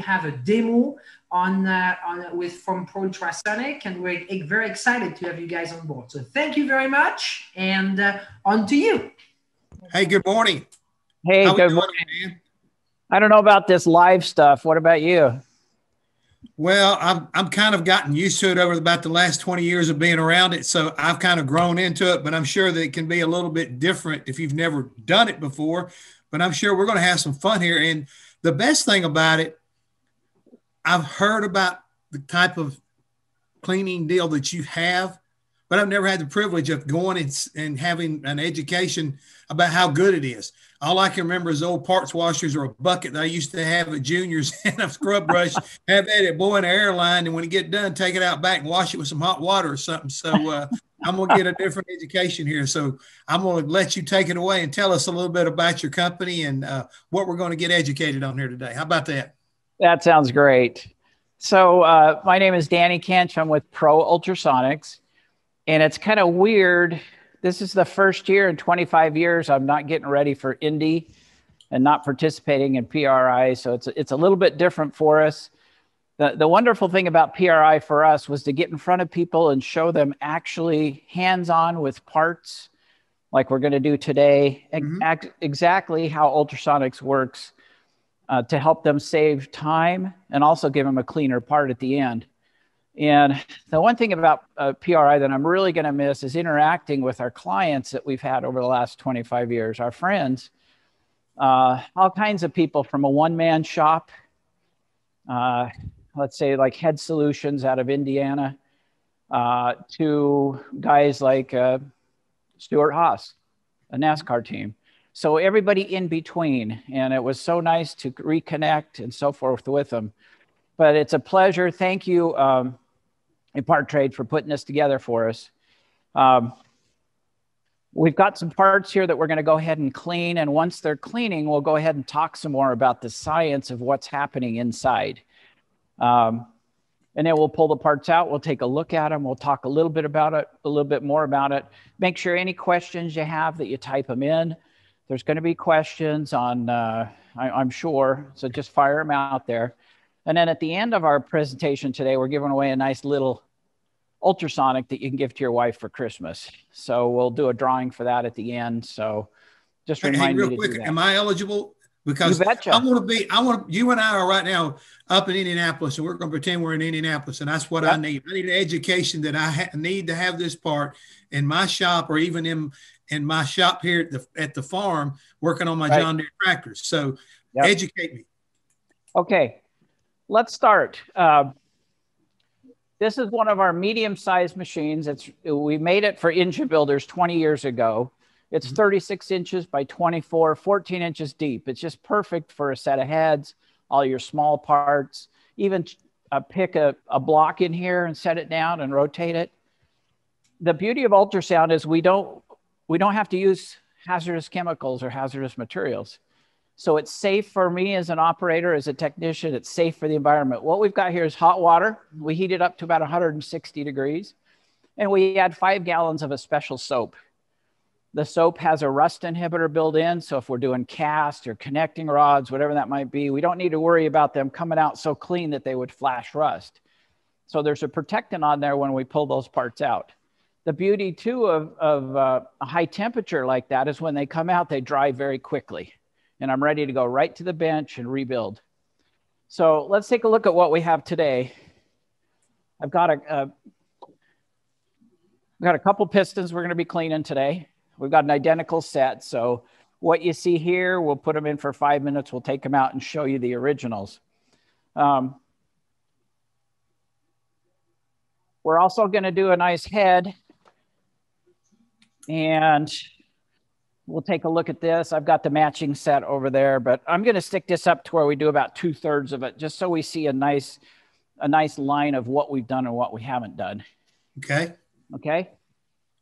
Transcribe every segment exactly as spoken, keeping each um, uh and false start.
have a demo on, uh, on with from Pro Ultrasonic, and we're very excited to have you guys on board. So thank you very much, and uh, on to you. Hey, good morning. Hey, How good morning. Man? I don't know about this live stuff. What about you? Well, I've, I've kind of gotten used to it over about the last twenty years of being around it. So I've kind of grown into it, but I'm sure that it can be a little bit different if you've never done it before. But I'm sure we're going to have some fun here. And the best thing about it, I've heard about the type of cleaning deal that you have, but I've never had the privilege of going and, and having an education about how good it is. All I can remember is old parts washers or a bucket that I used to have at Junior's and a scrub brush, have that at Boeing Airline, and when you get done, take it out back and wash it with some hot water or something. So uh, I'm going to get a different education here. So I'm going to let you take it away and tell us a little bit about your company and uh, what we're going to get educated on here today. How about that? That sounds great. So uh, my name is Danny Kanch. I'm with Pro Ultrasonics, and it's kind of weird. This is the first year in twenty-five years I'm not getting ready for Indy and not participating in P R I. So it's, it's a little bit different for us. The, the wonderful thing about P R I for us was to get in front of people and show them actually hands-on with parts, like we're going to do today, mm-hmm. exactly how ultrasonics works uh, to help them save time and also give them a cleaner part at the end. And the one thing about uh, P R I that I'm really going to miss is interacting with our clients that we've had over the last twenty-five years, our friends, uh, all kinds of people from a one-man shop, uh, let's say like Head Solutions out of Indiana, uh, to guys like uh, Stuart Haas, a NASCAR team. So everybody in between, and it was so nice to reconnect and so forth with them. But it's a pleasure. Thank you, um, iPartTrade, for putting this together for us. Um, we've got some parts here that we're going to go ahead and clean. And once they're cleaning, we'll go ahead and talk some more about the science of what's happening inside. Um, and then we'll pull the parts out. We'll take a look at them. We'll talk a little bit about it, a little bit more about it. Make sure any questions you have that you type them in. There's going to be questions on, uh, I, I'm sure. So just fire them out there. And then at the end of our presentation today, we're giving away a nice little ultrasonic that you can give to your wife for Christmas. So we'll do a drawing for that at the end. So just hey, remind hey, real me to quick, do that. Am I eligible? Because I want to be, I want you and I are right now up in Indianapolis, and we're going to pretend we're in Indianapolis, and that's what yep. I need. I need an education that I ha need to have this part in my shop, or even in in my shop here at the at the farm, working on my right. John Deere tractors. So yep. educate me. Okay. Let's start. Uh, this is one of our medium-sized machines. It's, we made it for engine builders twenty years ago. It's mm-hmm. thirty-six inches by twenty-four, fourteen inches deep. It's just perfect for a set of heads, all your small parts, even uh, pick a, a block in here and set it down and rotate it. The beauty of ultrasound is we don't, we don't have to use hazardous chemicals or hazardous materials. So it's safe for me as an operator, as a technician, it's safe for the environment. What we've got here is hot water. We heat it up to about one hundred sixty degrees. And we add five gallons of a special soap. The soap has a rust inhibitor built in. So if we're doing cast or connecting rods, whatever that might be, we don't need to worry about them coming out so clean that they would flash rust. So there's a protectant on there when we pull those parts out. The beauty too of, of uh, a high temperature like that is when they come out, they dry very quickly. And I'm ready to go right to the bench and rebuild. So let's take a look at what we have today. I've got a, uh, I've got a couple pistons we're gonna be cleaning today. We've got an identical set. So what you see here, we'll put them in for five minutes. We'll take them out and show you the originals. Um, we're also gonna do a nice head, and we'll take a look at this. I've got the matching set over there, but I'm going to stick this up to where we do about two thirds of it, just so we see a nice, a nice line of what we've done and what we haven't done. Okay. Okay.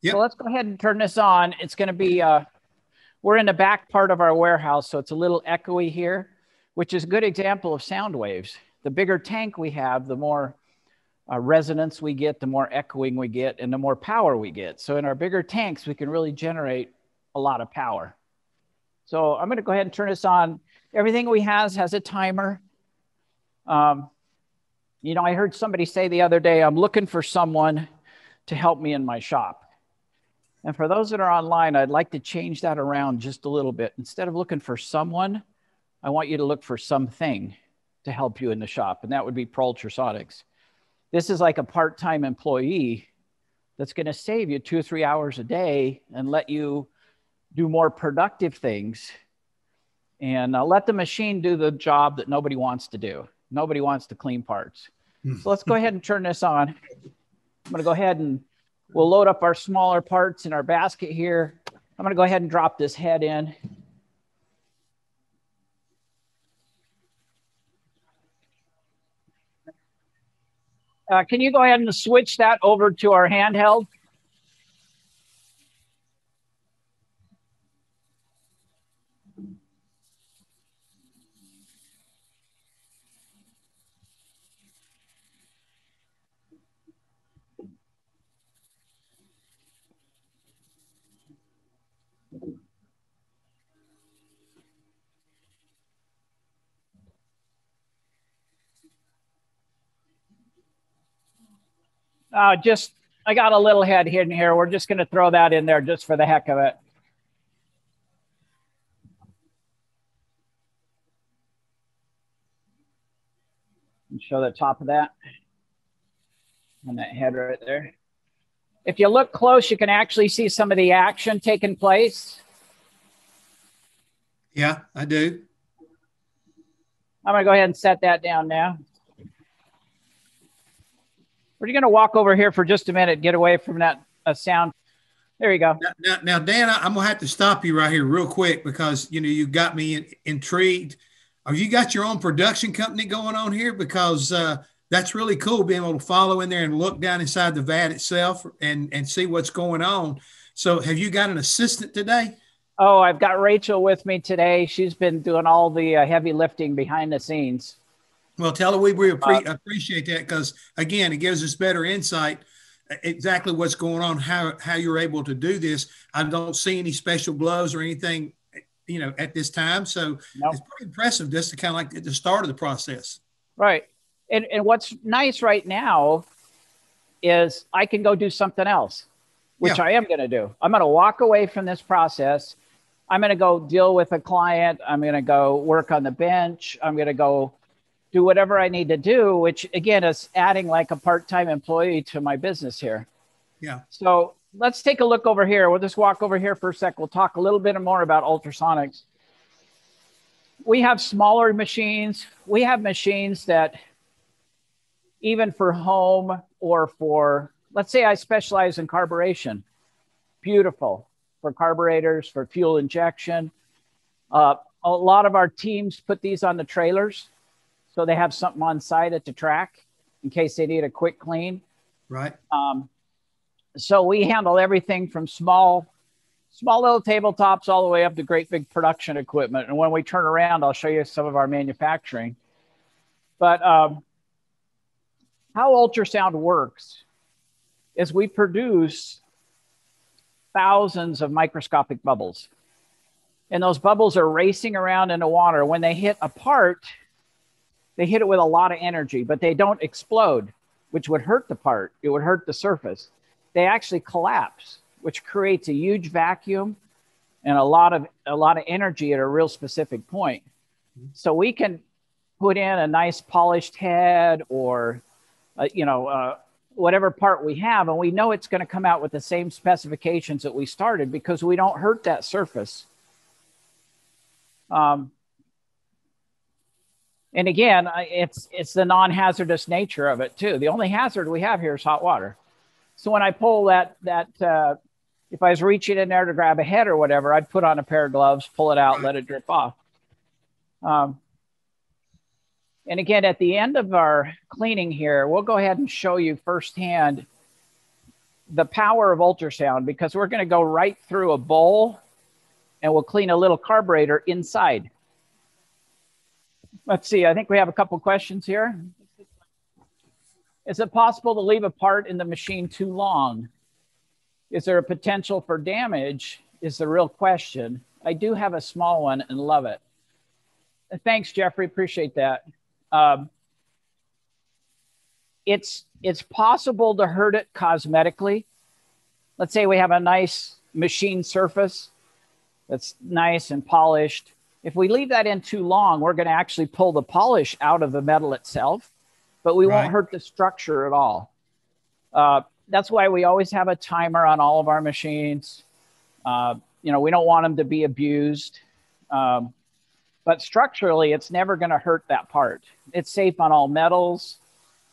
Yep. So let's go ahead and turn this on. It's going to be, uh, we're in the back part of our warehouse, so it's a little echoey here, which is a good example of sound waves. The bigger tank we have, the more uh, resonance we get, the more echoing we get, and the more power we get. So in our bigger tanks, we can really generate a lot of power. So I'm going to go ahead and turn this on. Everything we has has a timer. Um, you know, I heard somebody say the other day, I'm looking for someone to help me in my shop. And for those that are online, I'd like to change that around just a little bit. Instead of looking for someone, I want you to look for something to help you in the shop. And that would be Pro Ultrasonics. This is like a part-time employee that's going to save you two or three hours a day and let you do more productive things, and uh, let the machine do the job that nobody wants to do. Nobody wants to clean parts. So let's go ahead and turn this on. I'm going to go ahead and we'll load up our smaller parts in our basket here. I'm going to go ahead and drop this head in. Uh, can you go ahead and switch that over to our handheld? Uh, just, I got a little head hidden here. We're just going to throw that in there just for the heck of it. And show the top of that and that head right there. If you look close, you can actually see some of the action taking place. Yeah, I do. I'm going to go ahead and set that down now. We're going to walk over here for just a minute, get away from that uh, sound. There you go. Now, now, now Dan, I'm going to have to stop you right here real quick because, you know, you got me in, intrigued. Are you got your own production company going on here? Because uh, that's really cool being able to follow in there and look down inside the vat itself and, and see what's going on. So have you got an assistant today? Oh, I've got Rachel with me today. She's been doing all the uh, heavy lifting behind the scenes. Well, tell her we, we appre appreciate that because, again, it gives us better insight exactly what's going on, how, how you're able to do this. I don't see any special gloves or anything, you know, at this time. So nope. It's pretty impressive just to kind of like at the start of the process. Right. And, and what's nice right now is I can go do something else, which yeah. I am going to do. I'm going to walk away from this process. I'm going to go deal with a client. I'm going to go work on the bench. I'm going to go do whatever I need to do, which again is adding like a part-time employee to my business here. Yeah. So let's take a look over here. We'll just walk over here for a sec. We'll talk a little bit more about ultrasonics. We have smaller machines. We have machines that even for home or for, let's say I specialize in carburation. Beautiful for carburetors, for fuel injection. Uh, a lot of our teams put these on the trailers. So they have something on site at the track in case they need a quick clean. Right. Um, so we handle everything from small, small little tabletops all the way up to great big production equipment. And when we turn around, I'll show you some of our manufacturing. But um, how ultrasound works is we produce thousands of microscopic bubbles. And those bubbles are racing around in the water. When they hit a part, they hit it with a lot of energy, but they don't explode, which would hurt the part. It would hurt the surface. They actually collapse, which creates a huge vacuum and a lot of, a lot of energy at a real specific point. So we can put in a nice polished head or, uh, you know, uh, whatever part we have, and we know it's going to come out with the same specifications that we started because we don't hurt that surface. Um, And again, it's, it's the non-hazardous nature of it, too. The only hazard we have here is hot water. So when I pull that, that uh, if I was reaching in there to grab a head or whatever, I'd put on a pair of gloves, pull it out, let it drip off. Um, and again, at the end of our cleaning here, we'll go ahead and show you firsthand the power of ultrasound, because we're going to go right through a bowl and we'll clean a little carburetor inside. Let's see, I think we have a couple questions here. Is it possible to leave a part in the machine too long? Is there a potential for damage is the real question. I do have a small one and love it. Thanks, Jeffrey, appreciate that. Um, it's it's possible to hurt it cosmetically. Let's say we have a nice machine surface that's nice and polished. If we leave that in too long, we're going to actually pull the polish out of the metal itself, but we right. won't hurt the structure at all. Uh, that's why we always have a timer on all of our machines. Uh, you know, we don't want them to be abused. Um, but structurally, it's never going to hurt that part. It's safe on all metals.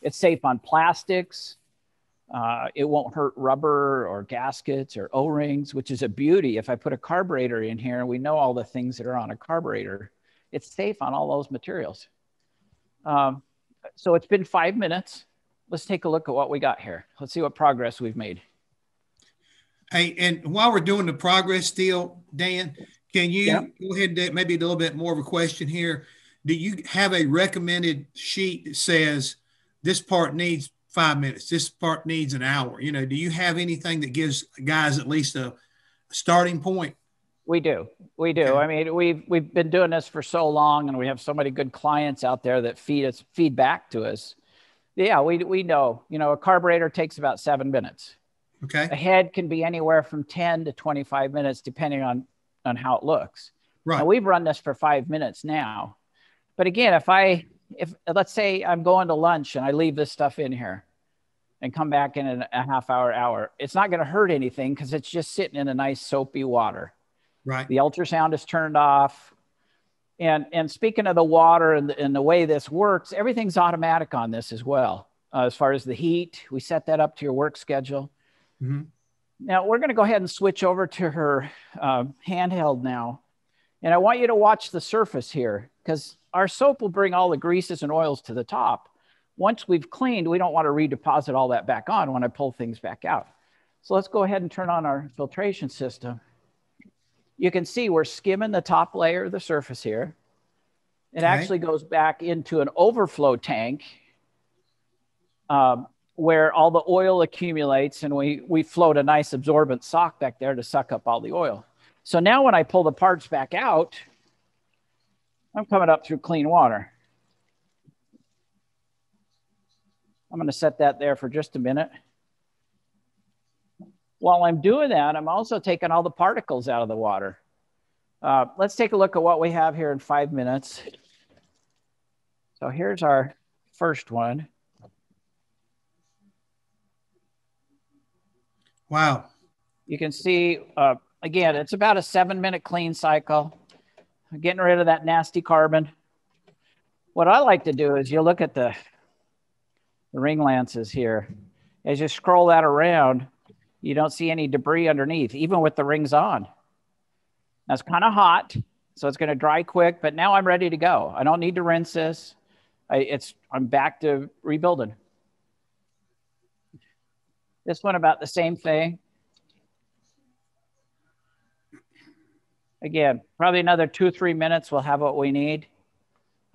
It's safe on plastics. Uh, it won't hurt rubber or gaskets or O-rings, which is a beauty. If I put a carburetor in here, and we know all the things that are on a carburetor, it's safe on all those materials. Um, so it's been five minutes. Let's take a look at what we got here. Let's see what progress we've made. Hey, and while we're doing the progress deal, Dan, can you yep. go ahead and maybe a little bit more of a question here. Do you have a recommended sheet that says this part needs five minutes, this part needs an hour? You know, do you have anything that gives guys at least a starting point? We do. We do. Okay. I mean, we've, we've been doing this for so long, and we have so many good clients out there that feed us feedback to us. Yeah, we, we know, you know, a carburetor takes about seven minutes. Okay. A head can be anywhere from ten to twenty-five minutes, depending on, on how it looks. Right. Now, we've run this for five minutes now. But again, if I, if let's say I'm going to lunch and I leave this stuff in here and come back in a half hour, hour, it's not going to hurt anything because it's just sitting in a nice soapy water. Right. The ultrasound is turned off. And, and speaking of the water and the, and the way this works, everything's automatic on this as well. Uh, as far as the heat, we set that up to your work schedule. Mm-hmm. Now, we're going to go ahead and switch over to her uh, handheld now. And I want you to watch the surface here, because our soap will bring all the greases and oils to the top. Once we've cleaned, we don't want to redeposit all that back on when I pull things back out. So let's go ahead and turn on our filtration system. You can see we're skimming the top layer of the surface here. It okay. actually goes back into an overflow tank um, where all the oil accumulates, and we, we float a nice absorbent sock back there to suck up all the oil. So now when I pull the parts back out, I'm coming up through clean water. I'm going to set that there for just a minute. While I'm doing that, I'm also taking all the particles out of the water. Uh, let's take a look at what we have here in five minutes. So here's our first one. Wow. You can see, uh, again, it's about a seven minute clean cycle. Getting rid of that nasty carbon. What I like to do is you look at the, the ring lances here. As you scroll that around, you don't see any debris underneath, even with the rings on. That's kind of hot, so it's going to dry quick, but now I'm ready to go. I don't need to rinse this. I, it's, I'm back to rebuilding. This one about the same thing. Again, probably another two, three minutes, we'll have what we need.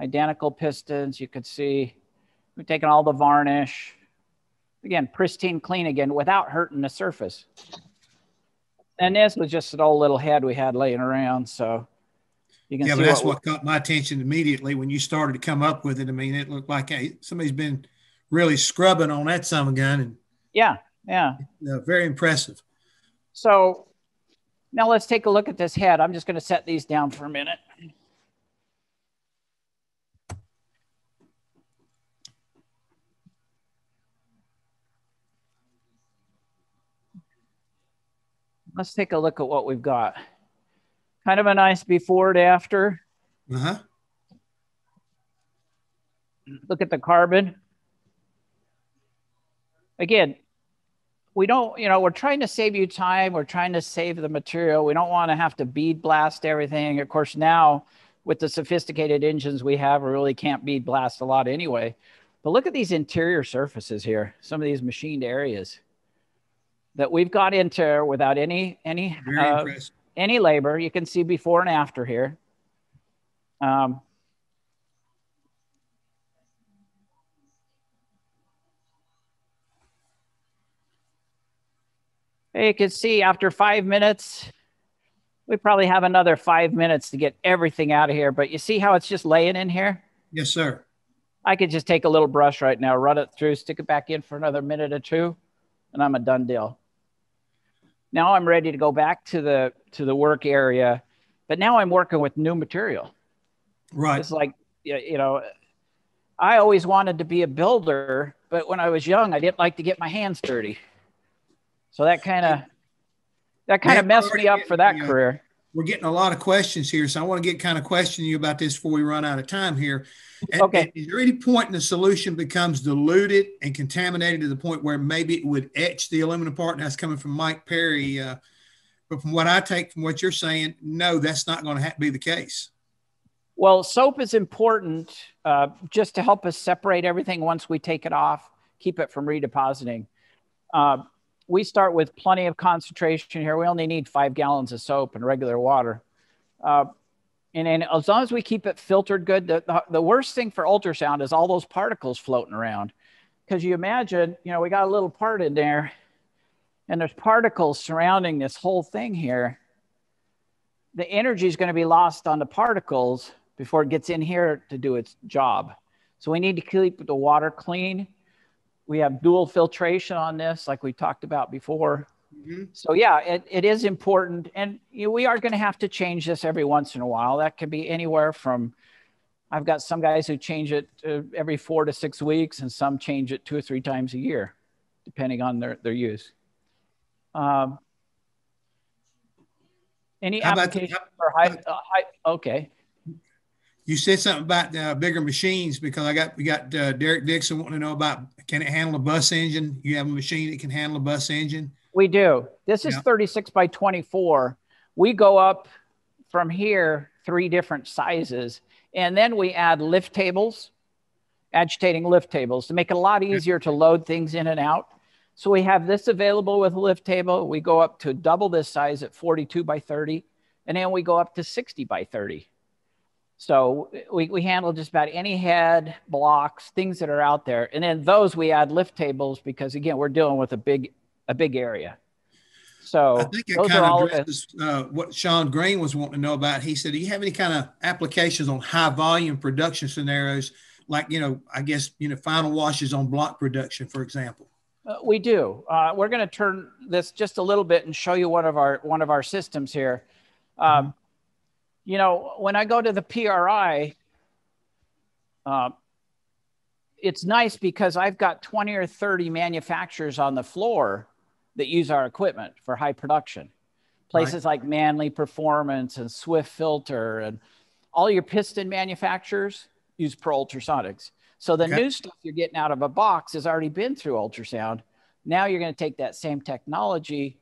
Identical pistons, you can see. We've taken all the varnish. Again, pristine clean again without hurting the surface. And this was just an old little head we had laying around, so you can yeah, see. Yeah, but that's what, what caught my attention immediately when you started to come up with it. I mean, it looked like hey, somebody's been really scrubbing on that some gun. And yeah, yeah. Uh, very impressive. So now let's take a look at this head. I'm just going to set these down for a minute. Let's take a look at what we've got. Kind of a nice before and after. Uh-huh. Look at the carbon. Again, we don't, you know, we're trying to save you time. We're trying to save the material. We don't want to have to bead blast everything. Of course, now with the sophisticated engines we have, we really can't bead blast a lot anyway. But look at these interior surfaces here. Some of these machined areas that we've got into without any, any, uh, any labor. You can see before and after here. Um, You can see after five minutes, we probably have another five minutes to get everything out of here. But you see how it's just laying in here? Yes, sir. I could just take a little brush right now, run it through, stick it back in for another minute or two, and I'm a done deal. Now I'm ready to go back to the to the work area, but now I'm working with new material. Right. It's like, you know, I always wanted to be a builder, but when I was young, I didn't like to get my hands dirty. So that kind of that kind of messed me up for that career. We're getting a lot of questions here, so I want to get kind of questioning you about this before we run out of time here. And, okay. And is there any point in the solution becomes diluted and contaminated to the point where maybe it would etch the aluminum part? And that's coming from Mike Perry. Uh, but from what I take from what you're saying, no, that's not going to have to be the case. Well, soap is important uh, just to help us separate everything once we take it off, keep it from redepositing. Uh, We start with plenty of concentration here. We only need five gallons of soap and regular water. Uh, and, and as long as we keep it filtered good, the, the, the worst thing for ultrasound is all those particles floating around. Because you imagine, you know, we got a little part in there and there's particles surrounding this whole thing here. The energy is going to be lost on the particles before it gets in here to do its job. So we need to keep the water clean. We have dual filtration on this, like we talked about before. Mm-hmm. So yeah, it, it is important. And you know, we are going to have to change this every once in a while. That could be anywhere from, I've got some guys who change it uh, every four to six weeks and some change it two or three times a year, depending on their, their use. Um, any How application about for high, uh, high, okay. You said something about uh, bigger machines, because I got we got uh, Derek Dixon wanting to know about, can it handle a bus engine? You have a machine that can handle a bus engine? We do. This is yeah. thirty-six by twenty-four. We go up from here three different sizes, and then we add lift tables, agitating lift tables, to make it a lot easier to load things in and out. So we have this available with a lift table. We go up to double this size at forty-two by thirty, and then we go up to sixty by thirty. So we, we handle just about any head, blocks, things that are out there. And then those we add lift tables because, again, we're dealing with a big a big area. So I think it those kind are of addresses uh, what Sean Green was wanting to know about. He said, do you have any kind of applications on high volume production scenarios? Like, you know, I guess, you know, final washes on block production, for example. Uh, we do. Uh, we're going to turn this just a little bit and show you one of our, one of our systems here. Um, mm-hmm. You know, when I go to the P R I, uh, it's nice because I've got twenty or thirty manufacturers on the floor that use our equipment for high production. Places right. like Manly Performance and Swift Filter and all your piston manufacturers use Pro Ultrasonics. So the okay. new stuff you're getting out of a box has already been through ultrasound. Now you're going to take that same technology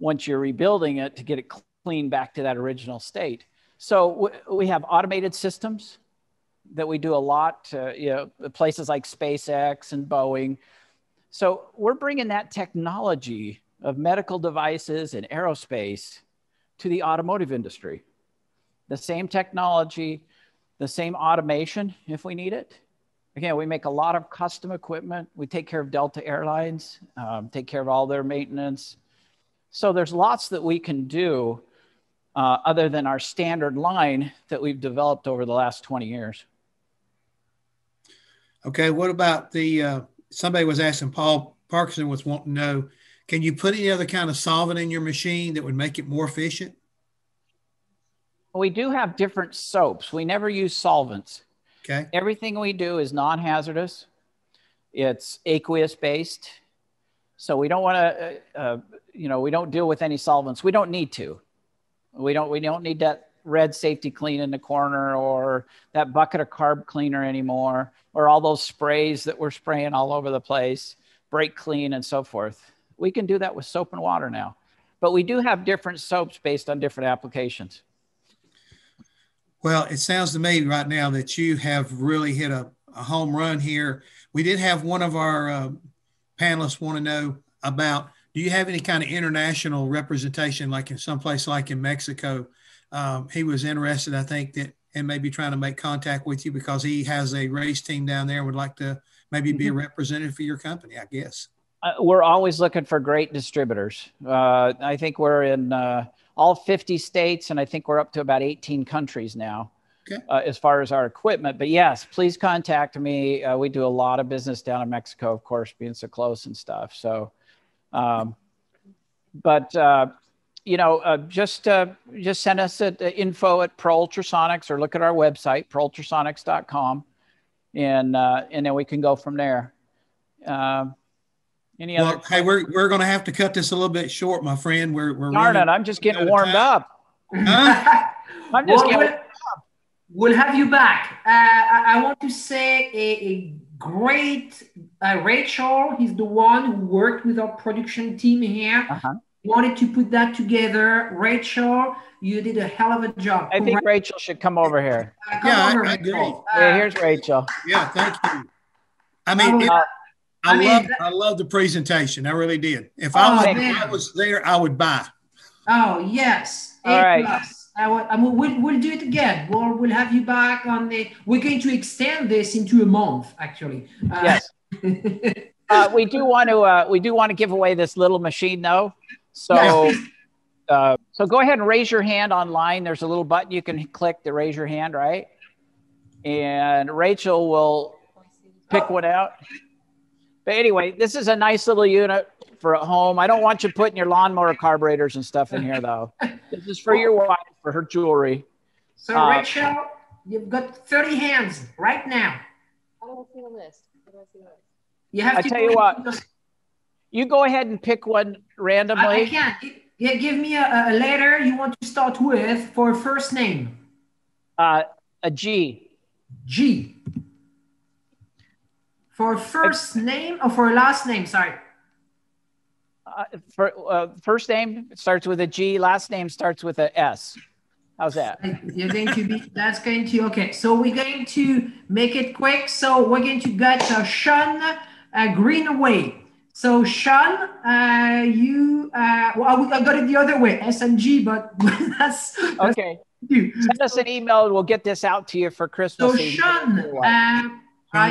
once you're rebuilding it to get it clean back to that original state. So we have automated systems that we do a lot, uh, you know, places like SpaceX and Boeing. So we're bringing that technology of medical devices and aerospace to the automotive industry. The same technology, the same automation if we need it. Again, we make a lot of custom equipment. We take care of Delta Airlines, um, take care of all their maintenance. So there's lots that we can do Uh, other than our standard line that we've developed over the last twenty years. Okay, what about the, uh, somebody was asking, Paul Parkinson was wanting to know, can you put any other kind of solvent in your machine that would make it more efficient? We do have different soaps. We never use solvents. Okay. Everything we do is non-hazardous. It's aqueous based. So we don't want to, uh, uh, you know, we don't deal with any solvents. We don't need to. We don't, we don't need that red safety clean in the corner or that bucket of carb cleaner anymore, or all those sprays that we're spraying all over the place, brake clean and so forth. We can do that with soap and water now, but we do have different soaps based on different applications. Well, it sounds to me right now that you have really hit a, a home run here. We did have one of our uh, panelists want to know about, do you have any kind of international representation, like in some place like in Mexico? Um, he was interested, I think, that and maybe trying to make contact with you because he has a race team down there and would like to maybe be a representative for your company, I guess. Uh, we're always looking for great distributors. Uh, I think we're in uh, all fifty states, and I think we're up to about eighteen countries now. okay. uh, as far as our equipment. But yes, please contact me. Uh, we do a lot of business down in Mexico, of course, being so close and stuff. So, um, but, uh, you know, uh, just uh, just send us at info at Pro Ultrasonics, or look at our website, pro ultrasonics dot com. And, uh, and then we can go from there. Uh, any well, other? Hey, we're, we're going to have to cut this a little bit short, my friend. We're, we're Darn it, I'm just getting warmed up. Huh? I'm just well, getting We'll have you back. Uh, I, I want to say a, a great, uh, Ray Charles, he's the one who worked with our production team here. Uh-huh. Wanted to put that together. Rachel, you did a hell of a job. I think Rachel should come over here. Uh, come yeah, over, I, I agree. Uh, yeah, here's Rachel. Yeah, thank you. I mean, uh, it, I, I mean, love I love the presentation. I really did. If, oh, I, was, if I was there, I would buy. Oh yes. All A right. Plus. I would. I mean, we'll we'll do it again. We'll we'll have you back on the. We're going to extend this into a month, actually. Uh, yes. uh, we do want to. Uh, we do want to give away this little machine, though. So, uh, so go ahead and raise your hand online. There's a little button you can click to raise your hand, right? And Rachel will pick one out. But anyway, this is a nice little unit for at home. I don't want you putting your lawnmower carburetors and stuff in here, though. This is for your wife, for her jewelry. So, uh, Rachel, you've got thirty hands right now. I don't see the list. I don't see the list. You have to. I tell you what. You go ahead and pick one randomly. I, I can't. Yeah, give me a, a letter you want to start with for first name. Uh, a G. G. For first a, name or for last name? Sorry. Uh, for uh, first name starts with a G. Last name starts with a S. How's that? You're going to be. That's going to. Okay. So we're going to make it quick. So we're going to get uh, Sean uh, Greenaway. So Sean, uh, you, uh, well, I got it the other way, S and G, but that's, that's okay. You. Send us an email and we'll get this out to you for Christmas. So Sean, uh, I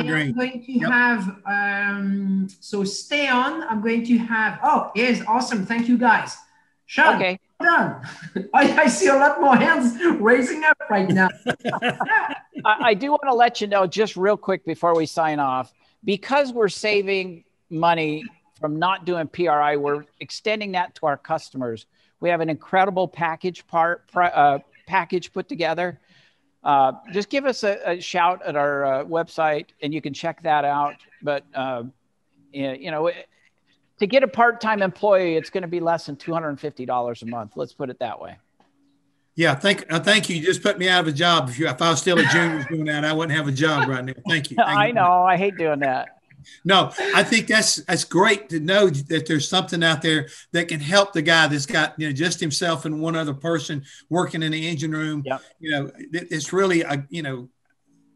am great. going to yep. have, um, so stay on, I'm going to have, oh, yes, awesome, thank you guys. Sean, okay. Well done. I, I see a lot more hands raising up right now. I, I do want to let you know, just real quick before we sign off, because we're saving money from not doing P R I, we're extending that to our customers. We have an incredible package part uh, package put together. Uh, just give us a, a shout at our uh, website, and you can check that out. But uh, you know, to get a part-time employee, it's going to be less than two hundred fifty dollars a month. Let's put it that way. Yeah, thank uh, thank you. You just put me out of a job. If, you, if I was still a junior doing that, I wouldn't have a job right now. Thank you. Thank I you. know. I hate doing that. No, I think that's that's great to know that there's something out there that can help the guy that's got, you know, just himself and one other person working in the engine room. Yep. You know, it's really a, you know,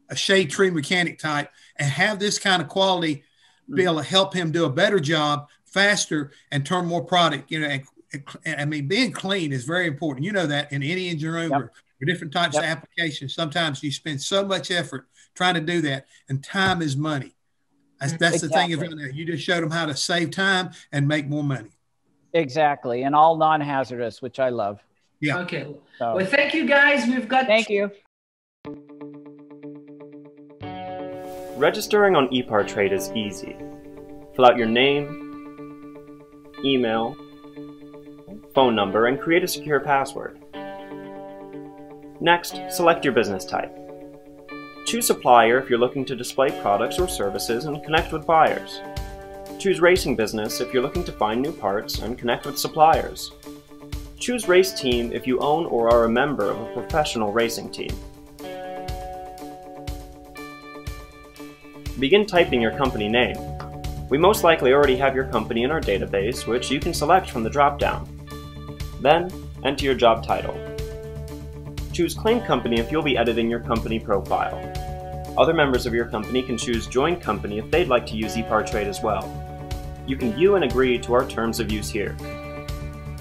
a shade tree mechanic type, and have this kind of quality mm-hmm. be able to help him do a better job faster and turn more product. You know, and, and I mean, being clean is very important. You know that in any engine room yep. or, or different types yep. of applications, sometimes you spend so much effort trying to do that, and time is money. That's, that's exactly. the thing. Is you just showed them how to save time and make more money. Exactly. And all non-hazardous, which I love. Yeah. Okay. So. Well, thank you guys. We've got. Thank you. Registering on iPartTrade is easy. Fill out your name, email, phone number, and create a secure password. Next, select your business type. Choose supplier if you're looking to display products or services and connect with buyers. Choose racing business if you're looking to find new parts and connect with suppliers. Choose race team if you own or are a member of a professional racing team. Begin typing your company name. We most likely already have your company in our database, which you can select from the drop-down. Then, enter your job title. Choose Claim Company if you'll be editing your company profile. Other members of your company can choose Join Company if they'd like to use iPartTrade as well. You can view and agree to our terms of use here.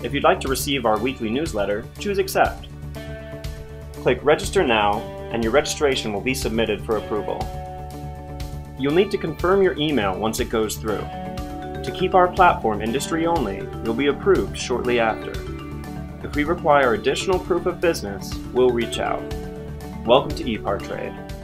If you'd like to receive our weekly newsletter, choose Accept. Click Register Now, and your registration will be submitted for approval. You'll need to confirm your email once it goes through. To keep our platform industry only, you'll be approved shortly after. If we require additional proof of business, we'll reach out. Welcome to iPartTrade.